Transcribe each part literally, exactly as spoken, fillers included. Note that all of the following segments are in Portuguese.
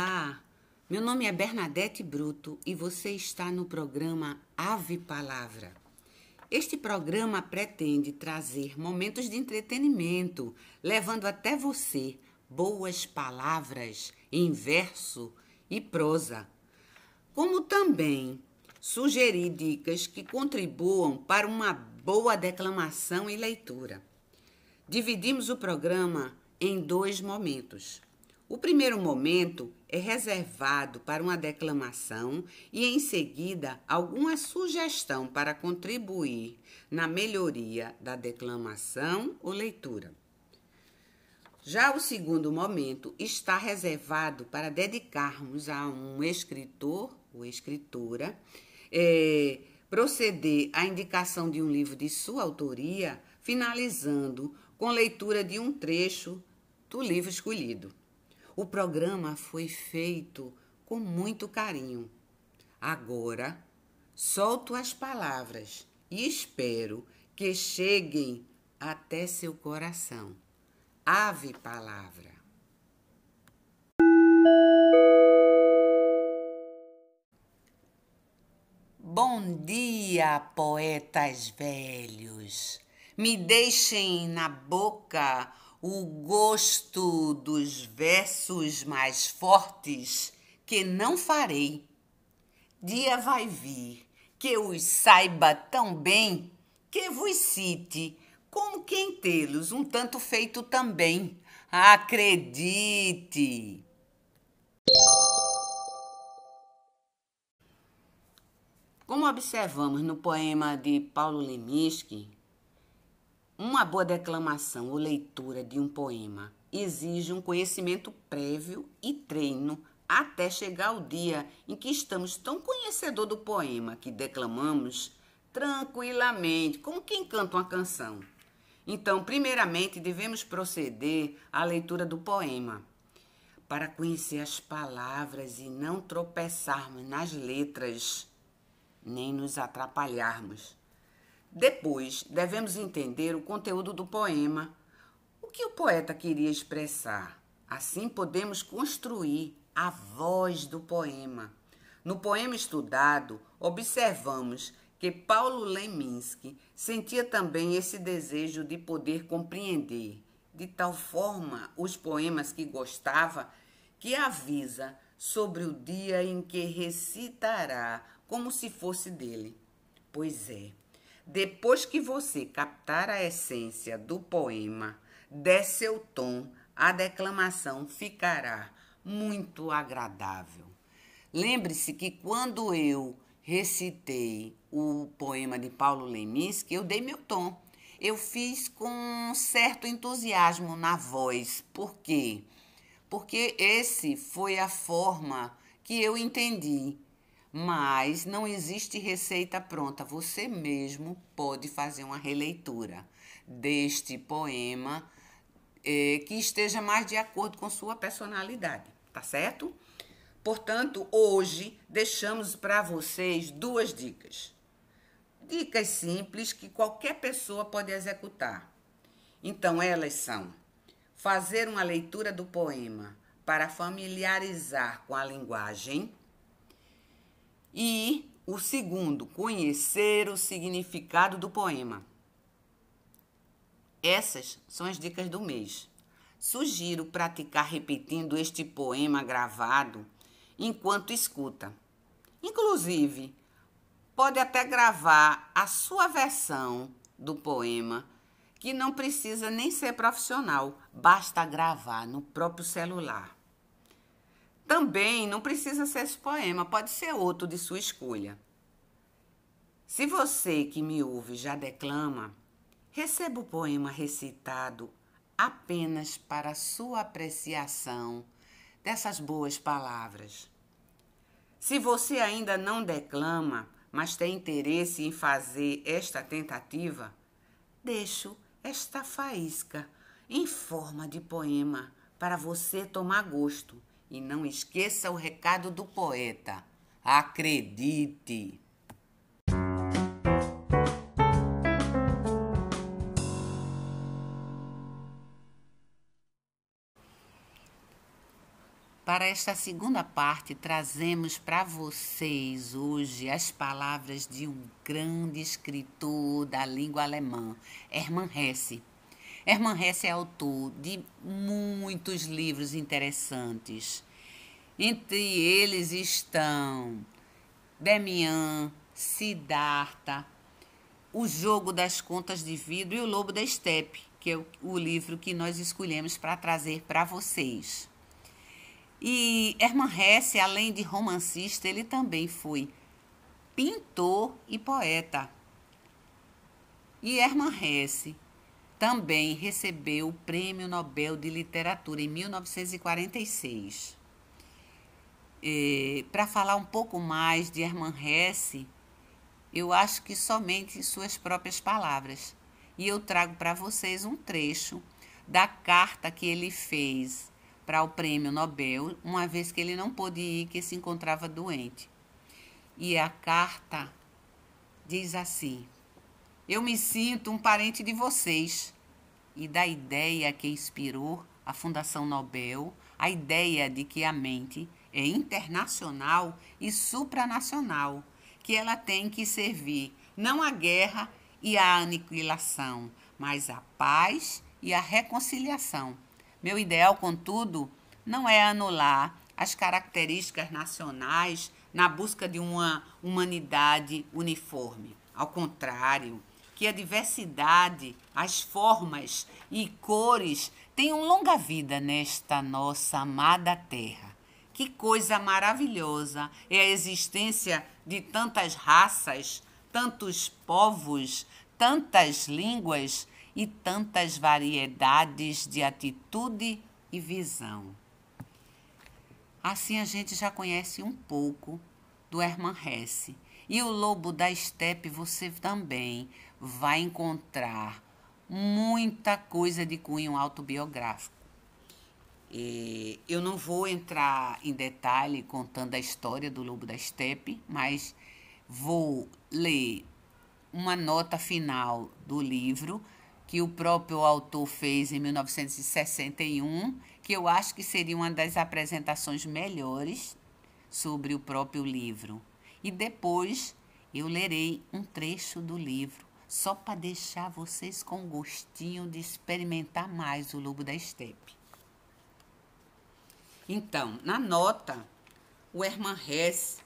Olá, meu nome é Bernadette Bruto e você está no programa Ave Palavra. Este programa pretende trazer momentos de entretenimento, levando até você boas palavras em verso e prosa, como também sugerir dicas que contribuam para uma boa declamação e leitura. Dividimos o programa em dois momentos. O primeiro momento é reservado para uma declamação e, em seguida, alguma sugestão para contribuir na melhoria da declamação ou leitura. Já o segundo momento está reservado para dedicarmos a um escritor ou escritora, é, proceder à indicação de um livro de sua autoria, finalizando com leitura de um trecho do livro escolhido. O programa foi feito com muito carinho. Agora, solto as palavras e espero que cheguem até seu coração. Ave Palavra. Bom dia, poetas velhos. Me deixem na boca o gosto dos versos mais fortes que não farei. Dia vai vir que os saiba tão bem que vos cite como quem tê-los um tanto feito também. Acredite! Como observamos no poema de Paulo Leminski, uma boa declamação ou leitura de um poema exige um conhecimento prévio e treino até chegar ao dia em que estamos tão conhecedor do poema que declamamos tranquilamente, como quem canta uma canção. Então, primeiramente, devemos proceder à leitura do poema para conhecer as palavras e não tropeçarmos nas letras, nem nos atrapalharmos. Depois, devemos entender o conteúdo do poema, o que o poeta queria expressar. Assim, podemos construir a voz do poema. No poema estudado, observamos que Paulo Leminski sentia também esse desejo de poder compreender, de tal forma, os poemas que gostava, que avisa sobre o dia em que recitará como se fosse dele. Pois é. Depois que você captar a essência do poema, dê seu tom, a declamação ficará muito agradável. Lembre-se que quando eu recitei o poema de Paulo Leminski, eu dei meu tom. Eu fiz com um certo entusiasmo na voz. Por quê? Porque esse foi a forma que eu entendi. Mas não existe receita pronta. Você mesmo pode fazer uma releitura deste poema eh, que esteja mais de acordo com sua personalidade, tá certo? Portanto, hoje deixamos para vocês duas dicas. Dicas simples que qualquer pessoa pode executar. Então, elas são: fazer uma leitura do poema para familiarizar com a linguagem. E o segundo, conhecer o significado do poema. Essas são as dicas do mês. Sugiro praticar repetindo este poema gravado enquanto escuta. Inclusive, pode até gravar a sua versão do poema, que não precisa nem ser profissional, basta gravar no próprio celular. Também não precisa ser esse poema, pode ser outro de sua escolha. Se você que me ouve já declama, receba o poema recitado apenas para sua apreciação dessas boas palavras. Se você ainda não declama, mas tem interesse em fazer esta tentativa, deixo esta faísca em forma de poema para você tomar gosto. E não esqueça o recado do poeta. Acredite! Para Para esta segunda parte, trazemos para vocês hoje as palavras de um grande escritor da língua alemã, Hermann Hesse. Hermann Hesse é autor de muitos livros interessantes. Entre eles estão Demian, Siddhartha, O Jogo das Contas de Vidro e O Lobo da Estepe, que é o livro que nós escolhemos para trazer para vocês. E Hermann Hesse, além de romancista, ele também foi pintor e poeta. E Hermann Hesse também recebeu o Prêmio Nobel de Literatura em mil novecentos e quarenta e seis. Para falar um pouco mais de Hermann Hesse, eu acho que somente em suas próprias palavras. E eu trago para vocês um trecho da carta que ele fez para o Prêmio Nobel, uma vez que ele não pôde ir, que se encontrava doente. E a carta diz assim: eu me sinto um parente de vocês, e da ideia que inspirou a Fundação Nobel, a ideia de que a mente é internacional e supranacional, que ela tem que servir não à guerra e à aniquilação, mas à paz e à reconciliação. Meu ideal, contudo, não é anular as características nacionais na busca de uma humanidade uniforme. Ao contrário, que a diversidade, as formas e cores tenham longa vida nesta nossa amada terra. Que coisa maravilhosa é a existência de tantas raças, tantos povos, tantas línguas e tantas variedades de atitude e visão. Assim a gente já conhece um pouco do Hermann Hesse. E O Lobo da Estepe você também vai encontrar muita coisa de cunho autobiográfico. E eu não vou entrar em detalhe contando a história do Lobo da Estepe, mas vou ler uma nota final do livro que o próprio autor fez em mil novecentos e sessenta e um, que eu acho que seria uma das apresentações melhores sobre o próprio livro. E depois eu lerei um trecho do livro, só para deixar vocês com gostinho de experimentar mais O Lobo da Estepe. Então, na nota, o Hermann Hesse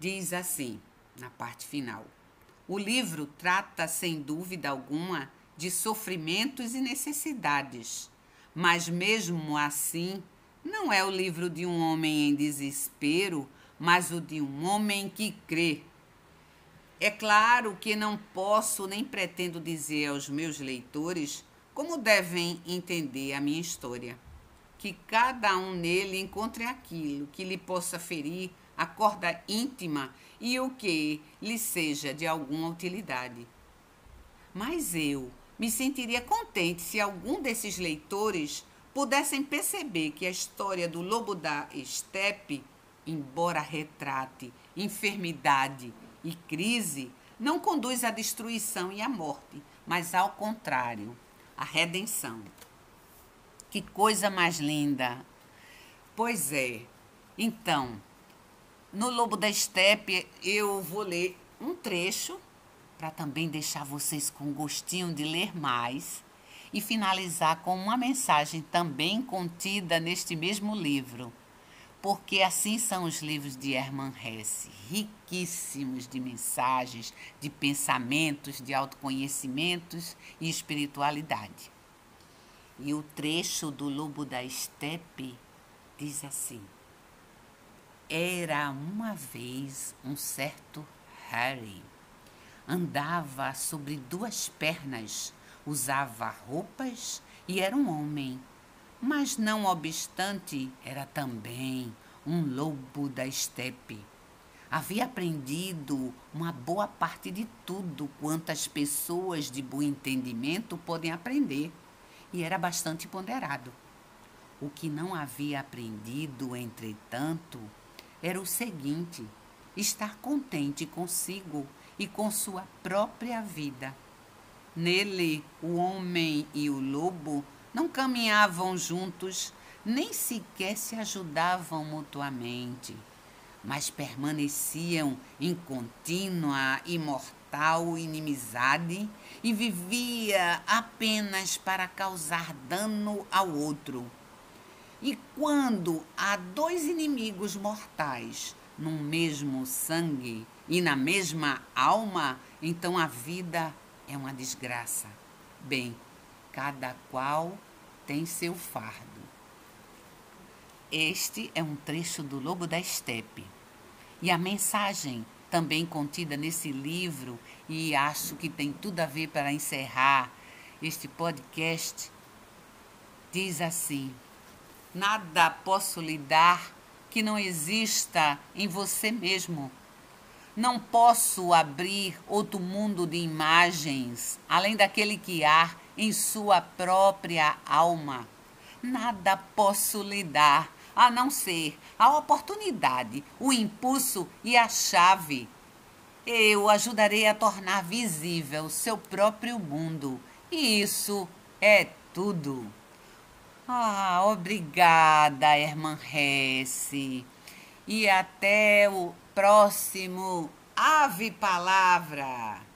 diz assim, na parte final: o livro trata, sem dúvida alguma, de sofrimentos e necessidades, mas mesmo assim não é o livro de um homem em desespero, mas o de um homem que crê. É claro que não posso nem pretendo dizer aos meus leitores como devem entender a minha história, que cada um nele encontre aquilo que lhe possa ferir a corda íntima e o que lhe seja de alguma utilidade. Mas eu me sentiria contente se algum desses leitores pudessem perceber que a história do Lobo da Estepe, embora retrate enfermidade e crise, não conduz à destruição e à morte, mas ao contrário, à redenção. Que coisa mais linda! Pois é, então, no Lobo da Estepe eu vou ler um trecho para também deixar vocês com gostinho de ler mais e finalizar com uma mensagem também contida neste mesmo livro, porque assim são os livros de Hermann Hesse, riquíssimos de mensagens, de pensamentos, de autoconhecimentos e espiritualidade. E o trecho do Lobo da Estepe diz assim: era uma vez um certo Harry. Andava sobre duas pernas, usava roupas e era um homem. Mas, não obstante, era também um lobo da estepe. Havia aprendido uma boa parte de tudo quanto as pessoas de bom entendimento podem aprender, e era bastante ponderado. O que não havia aprendido, entretanto, era o seguinte: estar contente consigo e com sua própria vida. Nele, o homem e o lobo não caminhavam juntos, nem sequer se ajudavam mutuamente, mas permaneciam em contínua e mortal inimizade e vivia apenas para causar dano ao outro. E quando há dois inimigos mortais no mesmo sangue e na mesma alma, então a vida é uma desgraça. Bem, cada qual tem seu fardo. Este é um trecho do Lobo da Estepe. E a mensagem também contida nesse livro, e acho que tem tudo a ver para encerrar este podcast, diz assim: nada posso lhe dar que não exista em você mesmo. Não posso abrir outro mundo de imagens, além daquele que há em sua própria alma. Nada posso lhe dar, a não ser a oportunidade, o impulso e a chave. Eu ajudarei a tornar visível seu próprio mundo. E isso é tudo. Ah, obrigada, Hermann Hesse. E até o próximo Ave Palavra.